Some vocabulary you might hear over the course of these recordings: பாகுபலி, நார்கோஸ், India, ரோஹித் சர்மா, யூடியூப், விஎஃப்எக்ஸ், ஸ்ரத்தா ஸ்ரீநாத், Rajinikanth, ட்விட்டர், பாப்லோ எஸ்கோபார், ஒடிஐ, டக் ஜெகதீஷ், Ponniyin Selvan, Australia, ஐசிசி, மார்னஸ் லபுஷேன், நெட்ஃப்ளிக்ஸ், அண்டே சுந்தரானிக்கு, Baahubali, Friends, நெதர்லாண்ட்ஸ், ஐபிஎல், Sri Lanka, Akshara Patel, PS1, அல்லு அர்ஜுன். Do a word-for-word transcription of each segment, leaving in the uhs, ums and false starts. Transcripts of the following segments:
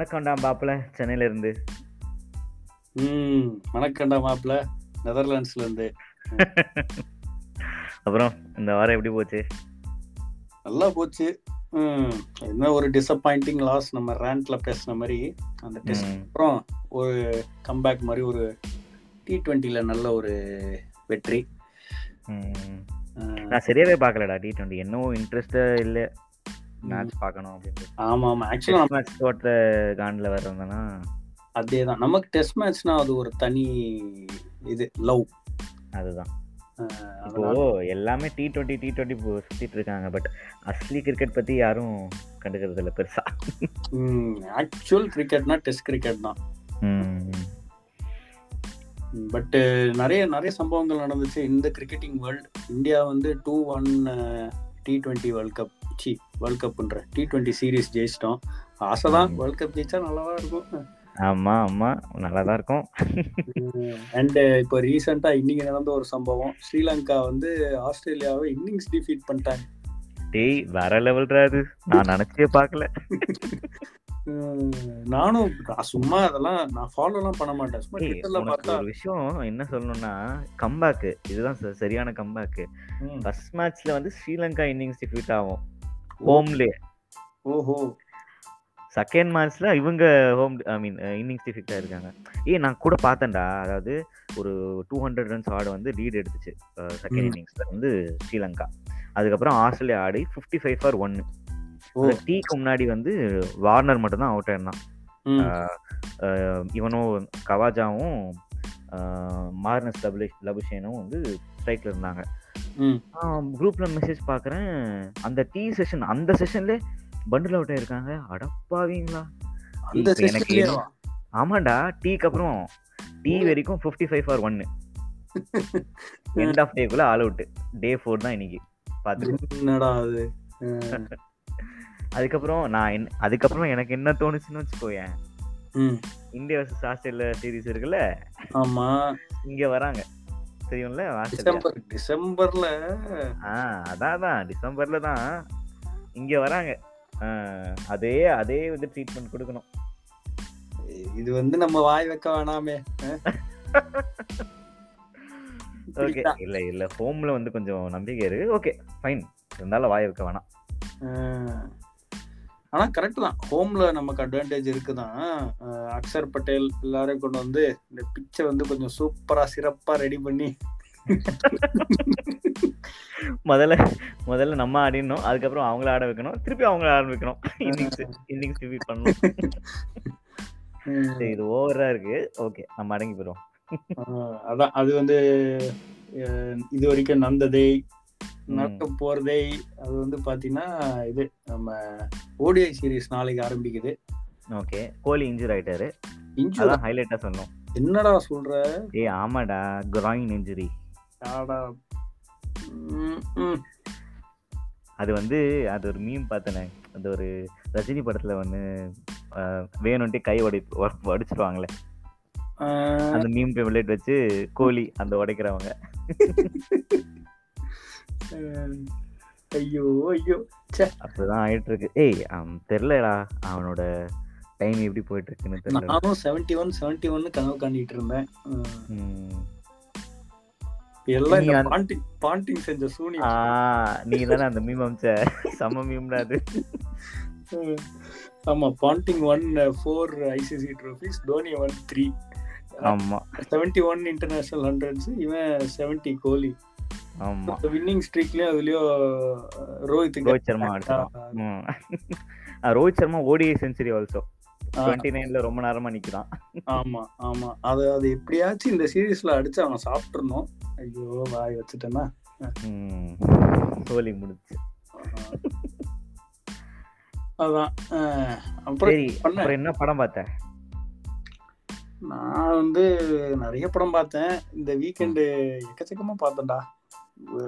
வணக்கம்டா பாப்பில, சென்னையில இருந்து. ம் வணக்கம்டா பாப்பில, நெதர்லாண்ட்ஸ்ல இருந்து. அப்புறம் இந்த வாரம் எப்படி போச்சு? நல்லா போச்சு. ம் என்ன ஒரு டிசப்பாயிண்டிங் லாஸ். நம்ம ரேண்ட்ல பேசின மாதிரி அந்த டெஸ்ட் அப்புறம் ஒரு கம்பேக் மாதிரி ஒரு டி ட்வெண்ட்டில நல்ல ஒரு வெற்றி. நான் சரியாவே பார்க்கலடா டி ட்வெண்ட்டி, என்னவோ இன்ட்ரெஸ்டே இல்லை. மேட்ச் பார்க்கணும் அப்படின்னு. ஆமா ஆமா, ஆக்சுவலா மேட்ச் தோட்ட காண்ட்ல வர்றதுனா அதேதான். நமக்கு டெஸ்ட் மேட்ச்னா அது ஒரு தனி இது லவ். அதுதான் இப்போ எல்லாமே டி ட்வெண்ட்டி டி ட்வெண்ட்டி சுத்திட்டு இருக்காங்க. பட் அஸ்லி கிரிக்கெட் பத்தி யாரும் கண்டுக்கிறது இல்லை பெருசா. ஆக்சுவல் கிரிக்கெட்னா டெஸ்ட் கிரிக்கெட் தான். பட் நிறைய நிறைய சம்பவங்கள் நடந்துச்சு இந்த கிரிக்கெட்டிங் வேர்ல்டு. இந்தியா வந்து two one T twenty world cup C world கப்ன்ற டி ட்வெண்ட்டி சீரீஸ் ஜெயிச்சிட்டோம். ஆசைதான், வேர்ல்ட் கப் ஜெயிச்சா நல்லாவா இருக்கும். ஆமா ஆமா, நல்லாதான் இருக்கும். அண்ட் இப்போ ரீசெண்டா இன்னைக்கு நடந்த ஒரு சம்பவம், ஸ்ரீலங்கா வந்து ஆஸ்திரேலியாவை இன்னிங்ஸ் டிஃபீட் பண்ணிட்டாங்க. டேய் வேற லெவல்ரா அது, நான் நினைச்சே பார்க்கல. நானும் சும்மா அதெல்லாம் நான் ஃபாலோலாம் பண்ண மாட்டேன். சும்மா ட்விட்டர்ல பார்த்தா ஒரு விஷயம் என்ன சொல்லணும்னா, கம்பேக் இதுதான் சரியான கம்பேக். ஃபர்ஸ்ட் மேட்ச்ல வந்து ஸ்ரீலங்கா இன்னிங்ஸ் டிஃபீட் ஆகும் ஹோம்லே. ஓஹோ. செகண்ட் மேட்ச்ல இவங்க ஹோம் ஐ மீன் இன்னிங்ஸ் டிஃபிக்டா இருக்காங்க. ஏ நான் கூட பார்த்தேன்டா, அதாவது ஒரு டூ ஹண்ட்ரட் ரன்ஸ் ஆடு வந்து லீடு எடுத்துச்சு செகண்ட் இன்னிங்ஸ்ல வந்து ஸ்ரீலங்கா. அதுக்கப்புறம் Australia Aadi fifty five for ஒன்னு. டீக்கு முன்னாடி வந்து வார்னர் மட்டும் தான் அவுட் ஆயிருந்தான். இவனும் கவாஜாவும் மார்னஸ் லபு லபுஷேனும் வந்து ஸ்ட்ரைக்ல இருந்தாங்க. குரூப்ல மெசேஜ் பாக்குறேன், அந்த டீ செஷன் அந்த செஷன்ல பண்டில் அவுட் ஆயிருக்காங்க. அடப்பாவீங்களா எனக்கு. ஆமாண்டா, டீக்கு அப்புறம் டீ வரைக்கும் ஃபிஃப்டி ஃபைவ் ஃபார் ஒன்னு. எண்ட் ஆஃப் டேக்குள்ள ஆல் அவுட். டே ஃபோர் தான் இன்னைக்கு பார்த்து. அதுக்கப்புறம் நான் அதுக்கப்புறம் எனக்கு என்ன தோணுச்சுன்னு வச்சுக்கோயேன், இந்தியா வர்சஸ் ஆஸ்திரேலியா சீரீஸ் இருக்குல்ல, ஆமா இங்க வராங்க தெரியும்ல டிசம்பர் டிசம்பர்ல ஆஹ் அதான் டிசம்பர்ல தான் இங்க வராங்க. அதே அதே வந்து ட்ரீட்மெண்ட் கொடுக்கணும். இது வந்து நம்ம வாய் வைக்க வேணாமே. ஓகே, இல்ல இல்ல ஹோம்ல வந்து கொஞ்சம் நம்பிக்கை இருக்கு. ஓகே ஃபைன், இருந்தாலும் வாய் வைக்க வேணாம். ஆனா கரெக்ட் தான், ஹோம்ல நமக்கு அட்வான்டேஜ் இருக்குதான். அக்ஷர் பட்டேல் எல்லாரையும் கொண்டு வந்து இந்த பிச்சை வந்து கொஞ்சம் சூப்பரா சிறப்பா ரெடி பண்ணி முதல்ல முதல்ல நம்ம ஆடிடணும், அதுக்கப்புறம் அவங்கள ஆட வைக்கணும், திருப்பி அவங்கள ஆட வைக்கணும், இன்னிங்ஸ் இன்னிங்ஸ் ரிப்பீட் பண்ணணும். இது ஓவரா இருக்கு. ஓகே நம்ம அடங்கி போறோம். அதான் அது வந்து இது வரைக்கும் நடந்ததே நடக்க போறதே. அது வந்து பாத்தீங்கன்னா இது நம்ம ஓடிஐ சீரீஸ் நாளைக்கு ஆரம்பிக்குது. ஓகே, கோலி இன்ஜூரி ஆயிட்டாரு. இன்ஜூரி ஹைலைட்டா சொன்னோம். என்னடா சொல்ற? ஏ ஆமாடா, groin injury. அது வந்து அது ஒரு மீம் பார்த்தனே, அது ஒரு ரஜினி படத்துல வந்து வேணும்ட்டே கை உடை உடைச்சிருவாங்களே, அந்த மீம் டெம்ப்ளேட் வச்சு கோலி அந்த உடைக்கிறவங்க. ஐயோ ஐயோ அப்படிதான் ஆயிட்டு இருக்கு. ஏய் தெரியலடா அவனோட டைம் எப்படி போயிட்டு இருக்குன்னு தெரியல. நானும் செவன்ட்டி ஒன் செவன்ட்டி ஒன் கனவு காண்டிட்டு இருந்தேன். எல்லாம் இந்த பாண்டிங் பாண்டிங் செஞ்ச சூனியா நீ தான அந்த மீம் அம்ச்ச சம மீம்டா அது. ஆமா, Ponting one four ஐசிசி trophies, Dhoni one three. ஆமா, செவன்ட்டி ஒன் இன்டர்நேஷனல் ஹண்ட்ரட்ஸ், இவன் செவன்ட்டி கோலி. ஆமா, வின்னிங் ஸ்ட்ரீக்லயே அதுலயோ ரோஹித் ரோஹித் சர்மா ஆடுறான். ரோஹித் சர்மா ODI century also இருபத்தி ஒன்பதுல ரொம்ப நேரமா நிக்கிறான். ஆமா ஆமா, அது அது எப்படியாச்சும் இந்த சீரீஸ்ல அடிச்சு அவன் சாப்பிட்டுறணும். ஐயோ வாய் வச்சுட்டேன்னா கோலி முடிச்சு. அதான் அப்புறம் என்ன படம் பார்த்தேன்? நான் வந்து நிறைய படம் பார்த்தேன் இந்த வீக்கெண்டு, எக்கச்சக்கமா பார்த்தேன்டா.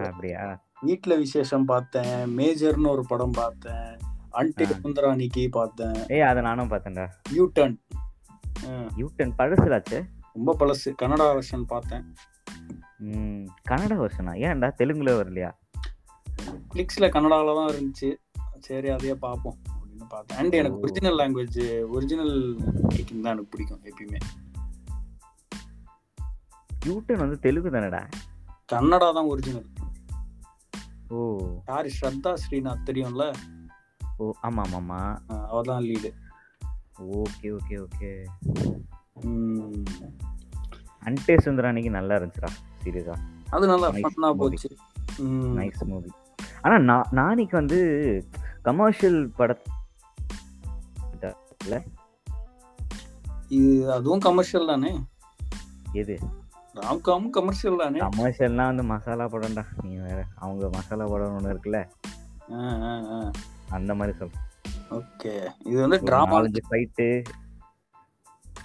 அப்படியா? வீட்டுல விசேஷம் பார்த்தேன், மேஜர்னு ஒரு படம் பார்த்தேன், அன்டிக்கு பார்த்தேன். ஏய் அத நானும் பார்த்தேன்டா. யூ டர்ன் யூ டர்ன் பழசுலாச்சு, ரொம்ப பழசு. கன்னடா வெர்ஷன் பார்த்தேன். ம் கன்னடா வெர்ஷனா? ஏன்டா தெலுங்குல வரலையா? நெட்ஃப்ளிக்ஸ்ல கன்னடால தான் இருந்துச்சு. சரி அதையே பார்ப்போம் அப்படின்னு பார்த்தேன். அண்ட் எனக்கு ஒரிஜினல் லாங்குவேஜ் ஒரிஜினல் மேக்கிங் தான் எனக்கு பிடிக்கும் எப்பயுமே. யூடியூப் வந்து தெலுங்கு தானடா? கன்னடா தான் ஒரிஜினல். ஓ யாரு, ஸ்ரத்தா ஸ்ரீநாத் தெரியும்ல? ஓ ஆமா ஆமா, அவ தான் lead. Okay okay okay. அண்டே சுந்தரானிக்கு நல்லா இருந்துச்சுடா சீரியஸா, அது நல்லா ஃபன்னா போச்சு. Nice movie. ஆனா நானிக்கு வந்து கமர்ஷியல் படத்துல இது அதுவும் கமர்ஷியல் தானே. எது ராம்காம் கமர்ஷியல் தானே? கமர்ஷியல்னா வந்து மசாலா படம்டா. நீ வேற, அவங்க மசாலா படம் ஒன்று இருக்குல்ல அந்த மாதிரி சொல்றேன். ஓகே, இது வந்து டிராமா ஃபைட்,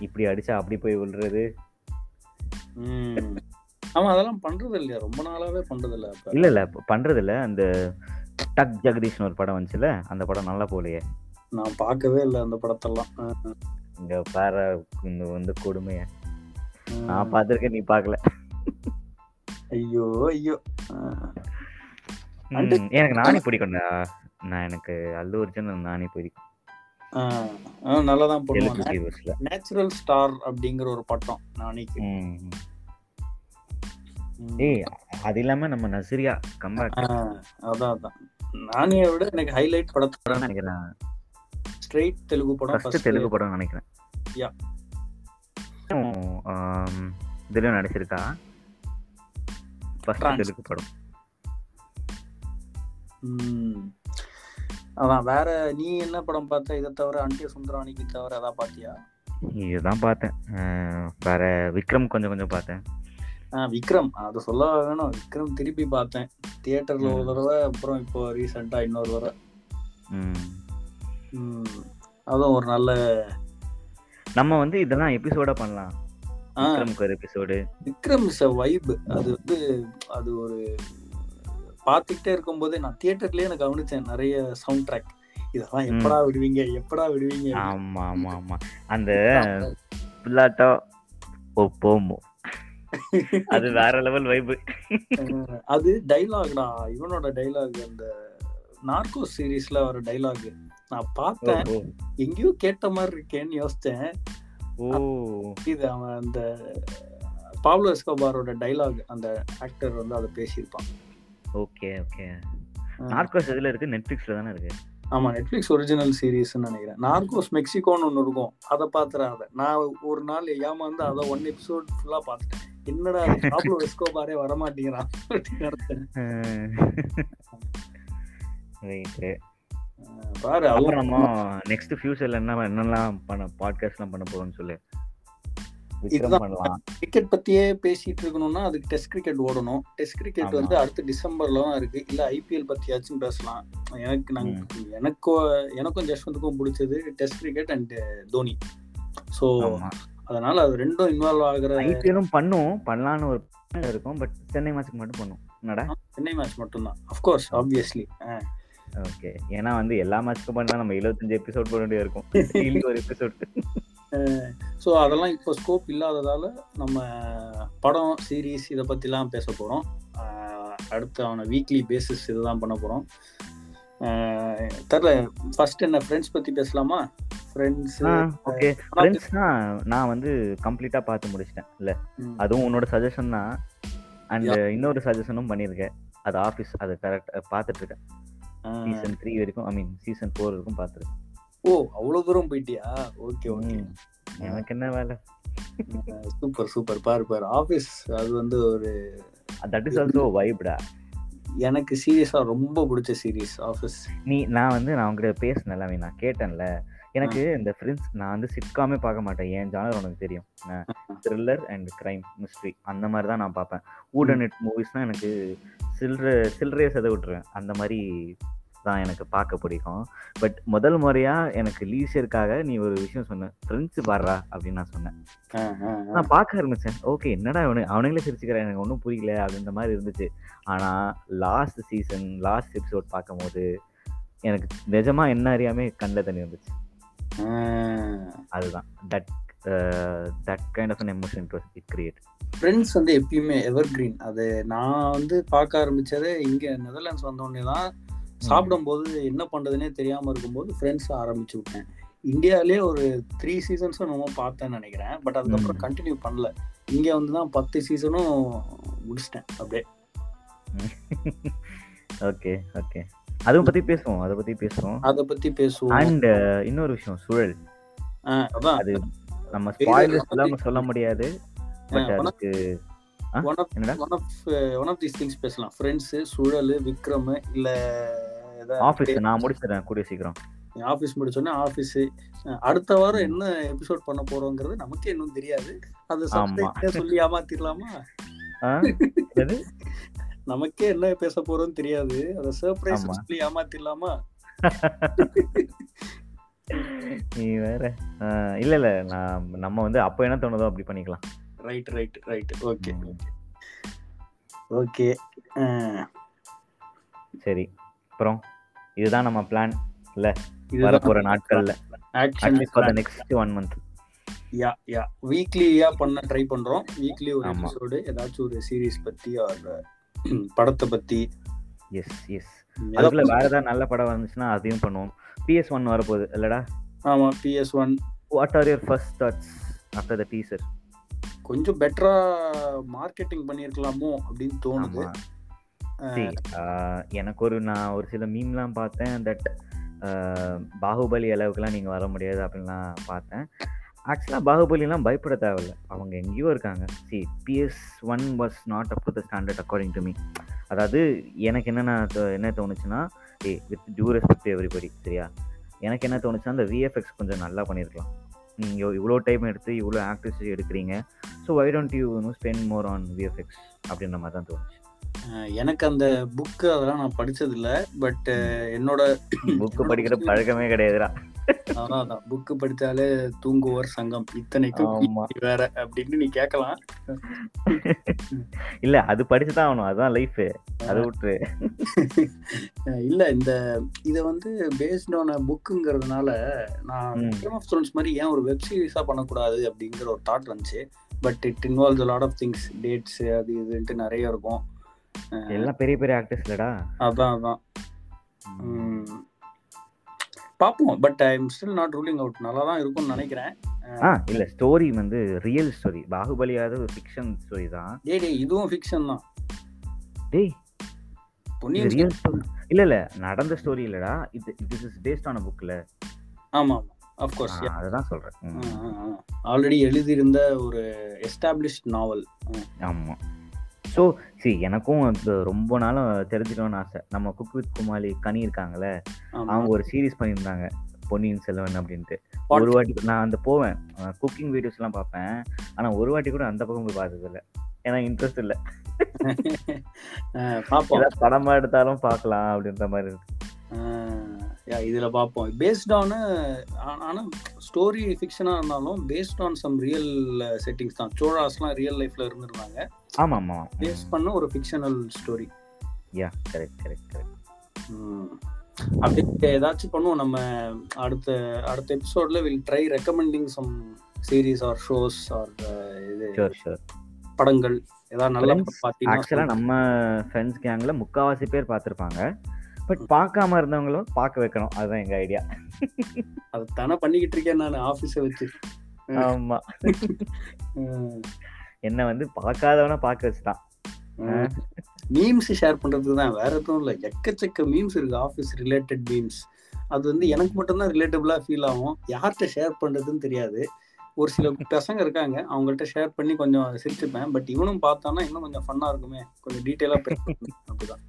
இப்படி அடிச்சா அப்படி போய் விழுறது. ஆமா, அதெல்லாம் பண்றது இல்லையா ரொம்ப நாளாவே? பண்றது இல்ல. இல்ல இல்ல பண்றது இல்ல. அந்த டக் ஜெகதீஷ்னு ஒரு படம் வந்துச்சுல, அந்த படம் நல்லா போலையே. நான் பார்க்கவே இல்லை அந்த படத்தெல்லாம். இங்க பாரு வந்து கொடுமைய நான் பார்த்திருக்கேன், நீ பார்க்கல. ஐயோ ஐயோ. எனக்கு நானே பிடிக்கும்டா. நான் எனக்கு அல்லு அர்ஜுன் நானே பிடிக்கும். நல்லாதான் போடுவாங்க. நேச்சுரல் ஸ்டார் அப்படிங்கிற ஒரு படம் நானிக்கு. ஏய் அது இல்லாம நம்ம நஸ்ரியா கம்பேக். அதான் அதான் நானியை விட எனக்கு ஹைலைட் படத்தை நினைக்கிறேன். ஸ்ட்ரெயிட் தெலுங்கு படம், ஃபர்ஸ்ட் தெலுங்கு படம் நினைக்கிறேன். யா இதுல நடிச்சிருக்கா ஃபர்ஸ்ட் தெலுங்கு படம். ம் அதான். வேற நீ என்ன படம் பார்த்த இதை தவிர, அண்டிய சுந்தராணிக்கு தவிர அதான் பார்த்தியா? இதுதான் பார்த்தேன். வேற விக்ரம் கொஞ்சம் கொஞ்சம் பார்த்தேன். விக்ரம் அதை சொல்ல வேணும். விக்ரம் திருப்பி பார்த்தேன் தியேட்டர்ல ஒரு தடவை, அப்புறம் இப்போ ரீசெண்டா இன்னொரு தடவை. அதுவும் ஒரு நல்ல, நம்ம வந்து இதெல்லாம் எபிசோடா பண்ணலாம். விக்ரம்க்கு ஒரு episode. Vikram is a vibe. அது வந்து அது ஒரு பார்த்துக்கிட்டே இருக்கும்போது நான் தியேட்டர்லயே நான் கவனிச்சேன் நிறைய சவுண்ட் ட்ராக். இதெல்லாம் எப்படா விடுவீங்க எப்படா விடுவீங்க. ஆமா ஆமா ஆமா. அந்த புல்லாட்டோ போமோ அது வேற லெவல் வைப். அது டைலாக்டா, இவனோட டைலாக். அந்த நார்கோஸ் சீரீஸ்ல வர டைலாக் நான் பார்த்தேன், எங்கேயோ கேட்ட மாதிரி இருக்கேன்னு யோசிச்சேன். ஓ இது அவன் அந்த பாப்லோ எஸ்கோபாரோட டைலாக், அந்த ஆக்டர் வந்து அதை பேசியிருப்பான். Okay okay. நார்கோஸ் எதுல இருக்கு? நெட்ஃபிக்ஸ்ல தானே இருக்கு. ஆமா, நெட்ஃபிளிக்ஸ் ஒரிஜினல் சீரீஸ்ன்னு நினைக்கிறேன். நார்கோஸ் மெக்சிகோன்னு ஒன்று இருக்கும், அதை பார்த்துறாத. நான் ஒரு நாள் ஏமாந்து அதை ஒன் எபிசோட் ஃபுல்லாக பார்த்துட்டேன். என்னடா பாப்லோ எஸ்கோபாரே வரமாட்டேங்கிறான் அப்படின்னு. பாரு அவர் நம்ம நெக்ஸ்ட் ஃபியூச்சர்ல என்ன என்னெல்லாம் பண்ண பாட்காஸ்ட்லாம் பண்ண போறோம்னு சொல்லு. கிரிக்கெட் பத்தியே பேசிட்டு இருக்கணும்னா அதுக்கு டெஸ்ட் கிரிக்கெட் ஓடணும். டெஸ்ட் கிரிக்கெட் வந்து அடுத்த டிசம்பர்ல தான் இருக்கு. இல்ல ஐபிஎல் பத்தியாச்சும் பேசலாம். எனக்கு நாங்க எனக்கும் எனக்கும் ஜஸ்வந்துக்கும் பிடிச்சது test cricket and Dhoni. So அதனால அது ரெண்டும் இன்வால்வ் ஆகுற ஐபிஎலும் பண்ணுவோம், பண்ணலான்னு ஒரு பிளான் இருக்கும். பட் சென்னை மேட்ச்க்கு மட்டும் பண்ணுவோம். என்னடா சென்னை மேட்ச் மட்டும் தான்? Of course, obviously. ஓகே, ஏன்னா வந்து எல்லா மேட்ச்க்கும் பண்ணா நம்ம எழுபத்தஞ்சு எபிசோட் போட வேண்டிய இருக்கும், டெய்லி ஒரு எபிசோட். ஸோ அதெல்லாம் இப்போ ஸ்கோப் இல்லாததால் நம்ம படம் சீரீஸ் இதை பற்றிலாம் பேச போகிறோம். அடுத்து அவனை வீக்லி பேசிஸ் இது தான் பண்ண போகிறோம். தெரியல, ஃபர்ஸ்ட் என்ன ஃப்ரெண்ட்ஸ் பற்றி பேசலாமா? Friends okay. ஃப்ரெண்ட்ஸ்னா நான் வந்து கம்ப்ளீட்டாக பார்த்து முடிச்சிட்டேன். இல்லை, அதுவும் உன்னோட சஜஷன் தான். அண்ட் இன்னொரு சஜஷனும் பண்ணியிருக்கேன், அது ஆஃபீஸ். அது கரெக்டாக பார்த்துட்ருக்கேன். சீசன் த்ரீ வரைக்கும், ஐ மீன் சீசன் ஃபோர் வரைக்கும் பார்த்துருக்கேன். ஓ அவ்வளோ தூரம் போயிட்டியா? Okay okay. எனக்கு என்ன வேலை. Super super. பாரு பாரு ஆஃபீஸ், அது வந்து ஒரு தட் இஸ் ஆல்சோ வைப்டா. எனக்கு சீரியஸாக ரொம்ப பிடிச்ச சீரியஸ் ஆஃபீஸ். நீ நான் வந்து நான் உங்ககிட்ட பேசினேன், மீன் நான் கேட்டேன்ல. எனக்கு இந்த ஃப்ரெண்ட்ஸ் நான் வந்து சிட்காமே பார்க்க மாட்டேன். என் ஜானர் உனக்கு தெரியும், த்ரில்லர் அண்ட் கிரைம் மிஸ்ட்ரி அந்த மாதிரி தான் நான் பார்ப்பேன். ஊடன் நெட் மூவிஸ்னால் எனக்கு சில்ற சில்லறையை செத விட்டுருவேன். அந்த மாதிரி தான் எனக்கு பார்க்க பிடிக்கும். பட் முதல் முறையா எனக்கு லீஷருக்காக நீ ஒரு விஷயம் சொன்ன, ஃப்ரெண்ட்ஸ் பாடுறா அப்படின்னு நான் சொன்னேன். நான் பார்க்க ஆரம்பிச்சேன். ஓகே என்னடா அவனு அவனுங்களே சிரிச்சுக்கிறேன், எனக்கு ஒன்றும் புரியல அப்படின்ற மாதிரி இருந்துச்சு. ஆனா லாஸ்ட் சீசன் லாஸ்ட் எபிசோட் பார்க்கும் போது எனக்கு நிஜமா என்ன அறியாமே கண்ணில் தண்ணி வந்துச்சு. அதுதான் that that kind of an emotion it creates. Friends வந்து எப்பயுமே எவர் கிரீன். அது நான் வந்து பார்க்க ஆரம்பிச்சது இங்கே நெதர்லாண்ட்ஸ் வந்தோடனே தான். சாப்பிடும் போது என்ன பண்றதுன்னே தெரியாம இருக்கும்போது ஃப்ரெண்ட்ஸ் ஆரம்பிச்சு விட்டேன். இந்தியாவிலே ஒரு த்ரீ சீசன்ஸும் நம்ம பார்த்தேன்னு நினைக்கிறேன். பட் அதுக்கப்புறம் கண்டினியூ பண்ணல. இங்கே வந்து தான் பத்து சீசனும் முடிச்சிட்டேன் அப்படியே. ஓகே ஓகே, அதை பத்தி பேசுவோம் அதை பத்தி பேசுவோம் அதை பத்தி பேசுவோம். அண்ட் இன்னொரு விஷயம், சூழல். அதான் அது நம்ம ஸ்பாயிலர்ஸ் இல்லாம சொல்ல முடியாது. பட் அதுக்கு one of one of one of these things பேசலாம். ஃப்ரெண்ட்ஸ், சூழல், விக்ரம், இல்ல ஆபீஸ். நான் முடிச்சிடுறேன் கூடிய சீக்கிரம். ஆஃபீஸ் முடிச்சோன்னா ஆஃபீஸ் அடுத்த வாரம் என்ன எபிசோட் பண்ண போறோங்கிறது நமக்கு இன்னும் தெரியாது. அது சப்ஜெக்ட் சொல்லி ஏமாத்திடலாமா? நமக்கே என்ன பேச போறோம்னு தெரியாது, அத சர்ப்ரைஸ் சொல்லி ஏமாத்திடலாமா? நீ வேற. இல்ல இல்ல, நம்ம வந்து அப்ப என்ன தோணுதோ அப்படி பண்ணிக்கலாம். Right right right okay okay சரி. அப்புறம் இதுதான் நம்ம பிளான் இல்ல வரப்போற நாட்கள்ல. Actually for the next one month yeah yeah வீக்லியா பண்ண ட்ரை பண்றோம். வீக்லி ஒரு எபிசோட் ஏதாச்சும் ஒரு சீரிஸ் பத்தி ஆர் படத்தை பத்தி. எஸ் எஸ் அதுல வேற ஏதாவது நல்ல படம் வந்துச்சுன்னா அதையும் பண்ணுவோம். P S one வர போகுது இல்லடா? ஆமா, P S one. What are your first thoughts after the teaser? கொஞ்சம் பெட்டரா மார்க்கெட்டிங் பண்ணிருக்கலாமோ அப்படின்னு தோணுது எனக்கு. ஒரு நான் ஒரு சில மீம்லாம் பார்த்தேன். தட் பாகுபலி அளவுக்குலாம் நீங்கள் வர முடியாது அப்படின்லாம் பார்த்தேன். ஆக்சுவலாக பாகுபலிலாம் பயப்பட தேவையில்லை, அவங்க எங்கேயோ இருக்காங்க. See PS one was not up to the standard according to me. அதாவது எனக்கு என்னென்ன என்ன தோணுச்சுன்னா, uh with due respect to everybody, சரியா, எனக்கு என்ன தோணுச்சுன்னா அந்த விஎஃப்எக்ஸ் கொஞ்சம் நல்லா பண்ணியிருக்கலாம். நீங்கள் இவ்வளோ டைம் எடுத்து இவ்வளோ ஆக்டர்ஸ் எடுக்கிறீங்க, so why don't you know spend more on விஎஃப்எக்ஸ் அப்படின்ற மாதிரி தான் தோணுச்சு எனக்கு. அந்த புக்கு அதெல்லாம் நான் படிச்சது இல்லை. பட் என்னோட புக்கு படிக்கிற பழக்கமே கிடையாதுடா. அதான் புக்கு படித்தாலே தூங்குவோர் சங்கம் இத்தனைக்கும் வேற அப்படின்னு நீ கேட்கலாம். இல்ல அது படிச்சுதான் ஆகணும், அதுதான் லைஃப். அதை விட்டு இல்ல, இந்த இதை வந்து பேஸ்ட் ஆன புக்குங்கிறதுனால நான் கேம் ஆஃப் ஸ்டோன்ஸ் மாதிரி ஏன் ஒரு வெப் சீரிஸா பண்ணக்கூடாது அப்படிங்கிற ஒரு தாட் வந்துச்சு. But it involves a lot of things, dates, அது இதுன்ட்டு நிறைய இருக்கும். எல்லாம் பெரிய பெரிய ஆக்டர்ஸ்லடா. அதான் அதான் பாப்போம். But I am still not ruling out, நல்லா தான் இருக்கும்னு நினைக்கிறேன். ஆ இல்ல, ஸ்டோரி வந்து ரியல் ஸ்டோரி. பாகுபலியாவது ஒரு ஃபிக்ஷன் ஸ்டோரி தான். டேய் டேய் இதுவும் ஃபிக்ஷன் தான். டேய் பொன்னியின் ரியல் ஸ்டோரி இல்ல இல்ல, நடந்த ஸ்டோரி இல்லடா. இது this is based on a bookல. ஆமா ஆமா, of course. அதான் சொல்றேன், ஆல்ரெடி எழுதி இருந்த ஒரு எஸ்டாப்லிஷ்ட் நாவல். ஆமா. ஸோ சரி, எனக்கும் அது ரொம்ப நாளும் தெரிஞ்சுக்கணும்னு ஆசை. நம்ம குக் வித் குமாலி கனி இருக்காங்களே, அவங்க ஒரு சீரீஸ் பண்ணியிருந்தாங்க பொன்னியின் செல்வன் அப்படின்ட்டு. ஒரு வாட்டி நான் அந்த போவேன், குக்கிங் வீடியோஸ்லாம் பார்ப்பேன். ஆனால் ஒரு வாட்டி கூட அந்த பக்கம் போய் பார்த்தது இல்லை, ஏன்னா இன்ட்ரெஸ்ட் இல்லை. பார்ப்போம், படமாக எடுத்தாலும் பார்க்கலாம் அப்படின்ற மாதிரி இருக்கு. இதில் பார்ப்போம். பேஸ்ட் ஆன், ஆனால் ஸ்டோரி ஃபிக்ஷனாக இருந்தாலும் based on some real settings தான். சோழாஸ்லாம் ரியல் லைஃப்பில் இருந்துருந்தாங்க. ஆமாம் ஆமாம், பேஸ் பண்ண ஒரு fictional story. Yeah correct correct correct. அப்படி ஏதாச்சும் பண்ணுவோம் நம்ம அடுத்த அடுத்த எபிசோடில். Will try recommending some series or shows or இது படங்கள் ஏதாவது நல்லா பார்த்தீங்கன்னா. ஆக்சுவலாக நம்ம ஃப்ரெண்ட்ஸ் கேங்கில் முக்கால்வாசி பேர் பார்த்துருப்பாங்க. பட் பார்க்காம இருந்தவங்களும் பார்க்க வைக்கணும், அதுதான் எங்க ஐடியா. அது தானே பண்ணிக்கிட்டு இருக்கேன் நான் ஆஃபீஸை வச்சு. ஆமா, என்ன வந்து பார்க்காதவனா பார்க்க வச்சுதான். மீம்ஸ் ஷேர் பண்றதுக்கு தான், வேற எதுவும் இல்லை. எக்கச்சக்க மீம்ஸ் இருக்கு ஆஃபீஸ் ரிலேட்டட் மீம்ஸ். அது வந்து எனக்கு மட்டும்தான் ரிலேட்டபிளா ஃபீல் ஆகும், யார்கிட்ட ஷேர் பண்றதுன்னு தெரியாது. ஒரு சில பசங்க இருக்காங்க, அவங்கள்ட்ட ஷேர் பண்ணி கொஞ்சம் சிரிச்சுப்பேன். பட் இவனும் பார்த்தான்னா இன்னும் கொஞ்சம் ஃபன்னா இருக்குமே, கொஞ்சம் டீட்டெயிலா பேசணும் அப்படிதான்.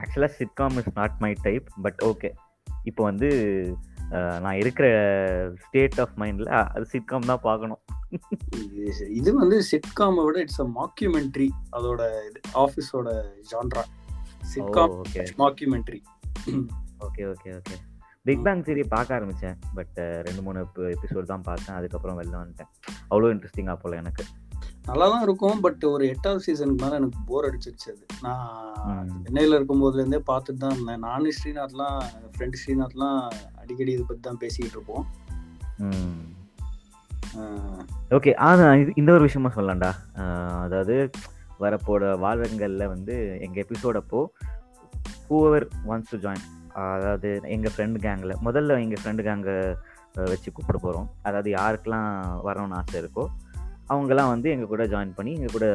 ஆக்சுவலாக sitcom is not my type. But okay, இப்போ வந்து நான் இருக்கிற ஸ்டேட் ஆஃப் மைண்டில் அது சிட்காம் தான் பார்க்கணும். இது வந்து சிட்காமை விட இட்ஸ் அ மாக்யூமெண்ட்ரி. அதோட இது ஆஃபீஸோட genre sitcom mockumentary. Okay okay okay. Big bang theory பார்க்க ஆரம்பித்தேன். பட் ரெண்டு மூணு எபிசோடு தான் பார்த்தேன், அதுக்கப்புறம் வெளில வந்துட்டேன். அவ்வளோ இன்ட்ரெஸ்டிங்காக போகல எனக்கு. நல்லா தான் இருக்கும். பட் ஒரு எட்டாவது சீசனுக்கு மேலே எனக்கு போர் அடிச்சிருச்சு. அது நான் சென்னையில் இருக்கும்போதுலேருந்தே பார்த்துட்டு தான் இருந்தேன். நானும் ஸ்ரீநாத்லாம் ஃப்ரெண்டு ஸ்ரீநாத்லாம் அடிக்கடி இதை பற்றி தான் பேசிக்கிட்டு இருப்போம். ஓகே, ஆனால் இந்த ஒரு விஷயமா சொல்லலாம்டா. அதாவது வரப்போட வாழ்வங்களில் வந்து எங்கள் எபிசோடப்போ ஹூவர் வாண்ட்ஸ் டு ஜாயின், அதாவது எங்கள் ஃப்ரெண்டு கேங்கில் முதல்ல எங்கள் ஃப்ரெண்டு கேங்கை வச்சு கூப்பிட போகிறோம். அதாவது யாருக்கெல்லாம் வரணும்னு ஆசை இருக்கோ அவங்கெல்லாம் வந்து எங்கள் கூட ஜாயின் பண்ணி எங்கள் கூட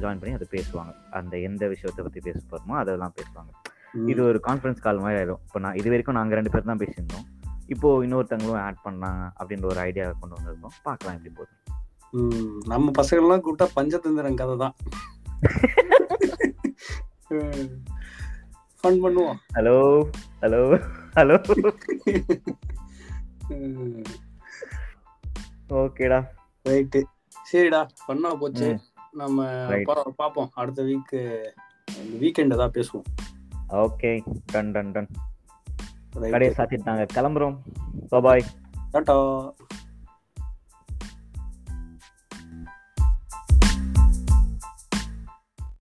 ஜாயின் பண்ணி அதை பேசுவாங்க. அந்த எந்த விஷயத்தை பற்றி பேச போகிறோமோ அதெல்லாம் பேசுவாங்க. இது ஒரு கான்ஃபரன்ஸ் கால் மாதிரி ஆகிடும். இப்போ நான் இது வரைக்கும் நாங்கள் ரெண்டு பேர் தான் பேசியிருந்தோம், இப்போது இன்னொருத்தங்களும் ஆட் பண்ணாங்க அப்படின்ற ஒரு ஐடியா கொண்டு வந்திருந்தோம். பார்க்கலாம் எப்படி போதும். நம்ம பசங்கள்லாம் கூப்பிட்டா பஞ்சதந்திரன் கதை தான். ஃபன் பண்ணுவோம். Hello hello hello. ஓகேடா, ரைட்டு, சரிடா, பண்ணா போச்சு. நம்ம பார்ப்போம் அடுத்த வீக்கு, வீக்கெண்ட் தான் பேசுவோம். Okay, done done done. கடையை சாத்திட்டாங்க, கிளம்புறோம். பாய், டாடா.